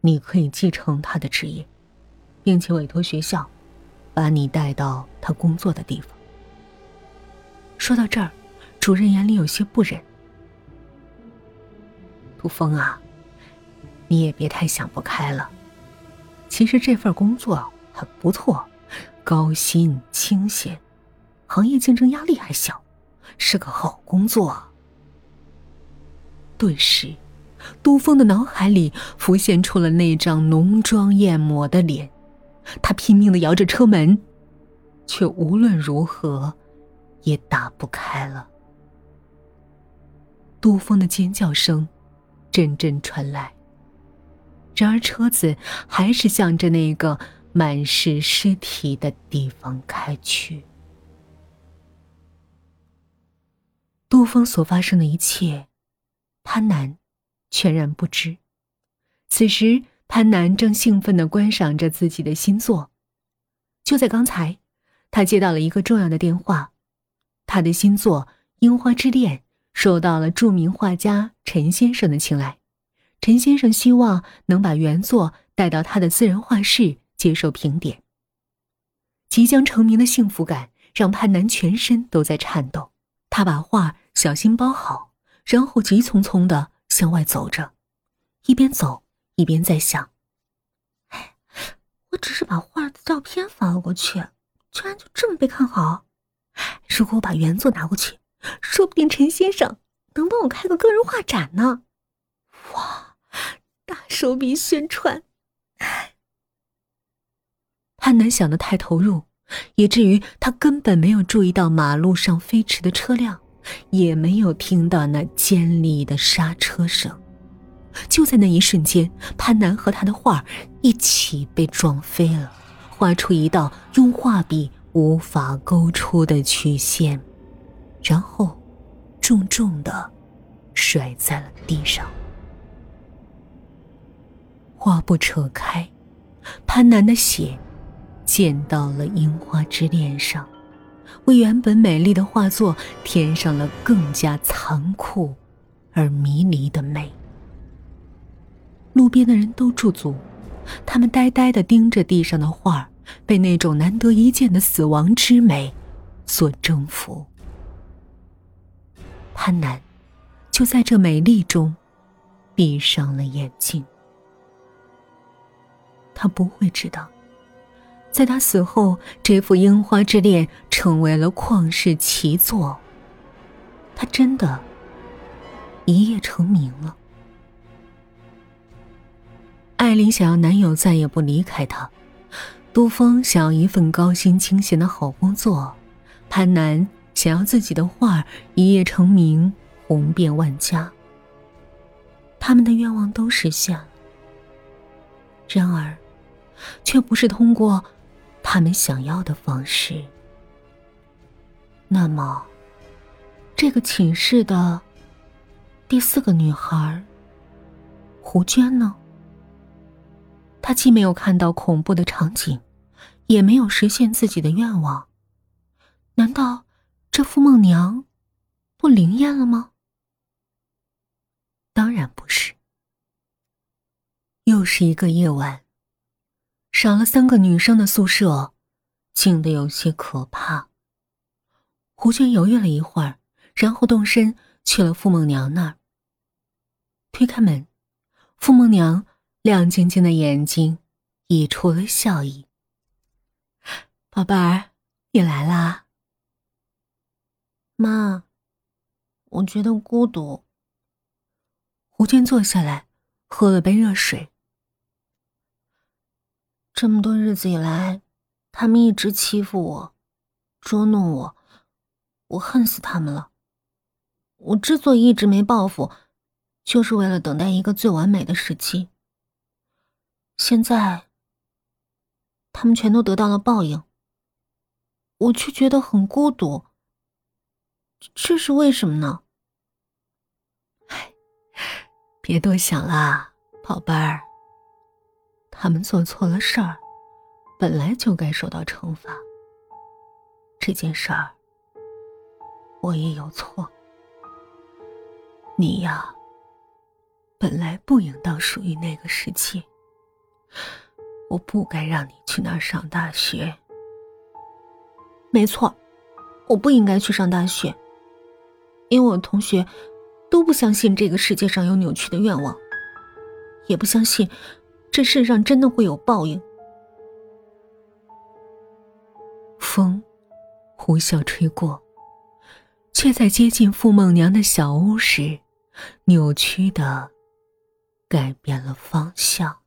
你可以继承他的职业，并且委托学校把你带到他工作的地方。说到这儿，主任眼里有些不忍。杜峰啊，你也别太想不开了，其实这份工作很不错，高薪清闲，行业竞争压力还小，是个好工作。顿时，杜峰的脑海里浮现出了那张浓妆艳抹的脸，他拼命地摇着车门，却无论如何也打不开了。杜峰的尖叫声阵阵传来，然而车子还是向着那个满是尸体的地方开去。杜峰所发生的一切，潘南全然不知。此时潘南正兴奋地观赏着自己的新作。就在刚才，他接到了一个重要的电话，他的新作《樱花之恋》受到了著名画家陈先生的青睐。陈先生希望能把原作带到他的私人画室接受评点。即将成名的幸福感让潘南全身都在颤抖，他把画小心包好，然后急匆匆地向外走着，一边走一边在想，哎，我只是把画的照片发了过去，居然就这么被看好。如果我把原作拿过去，说不定陈先生能帮我开个个人画展呢。哇，大手笔宣传。潘南想得太投入，以至于他根本没有注意到马路上飞驰的车辆，也没有听到那尖利的刹车声。就在那一瞬间，潘南和他的画一起被撞飞了，画出一道用画笔无法勾出的曲线，然后重重地甩在了地上。画布扯开，潘南的血溅到了樱花之恋上，为原本美丽的画作添上了更加残酷而迷离的美。路边的人都驻足，他们呆呆地盯着地上的画，被那种难得一见的死亡之美所征服。潘南就在这美丽中闭上了眼睛。他不会知道，在他死后，这幅《樱花之恋》成为了旷世奇作，他真的一夜成名了。艾琳想要男友再也不离开她，杜峰想要一份高薪清闲的好工作，潘南想要自己的画一夜成名，红遍万家。他们的愿望都实现了，然而却不是通过他们想要的方式。那么这个寝室的第四个女孩胡娟呢？他既没有看到恐怖的场景，也没有实现自己的愿望，难道这傅梦娘不灵验了吗？当然不是。又是一个夜晚，少了3个女生的宿舍静得有些可怕。胡娟犹豫了一会儿，然后动身去了傅梦娘那儿。推开门，傅梦娘亮晶晶的眼睛溢出了笑意。宝贝儿，你来啦。妈，我觉得孤独。胡娟坐下来喝了杯热水。这么多日子以来，他们一直欺负我，捉弄我，我恨死他们了。我之所以一直没报复，就是为了等待一个最完美的时机。现在他们全都得到了报应，我却觉得很孤独，这是为什么呢？别多想啦，宝贝儿，他们做错了事儿，本来就该受到惩罚。这件事儿我也有错，你呀，本来不应当属于那个世界。我不该让你去那儿上大学。没错，我不应该去上大学，因为我同学都不相信这个世界上有扭曲的愿望，也不相信这世上真的会有报应。风呼啸吹过，却在接近傅梦娘的小屋时，扭曲地改变了方向。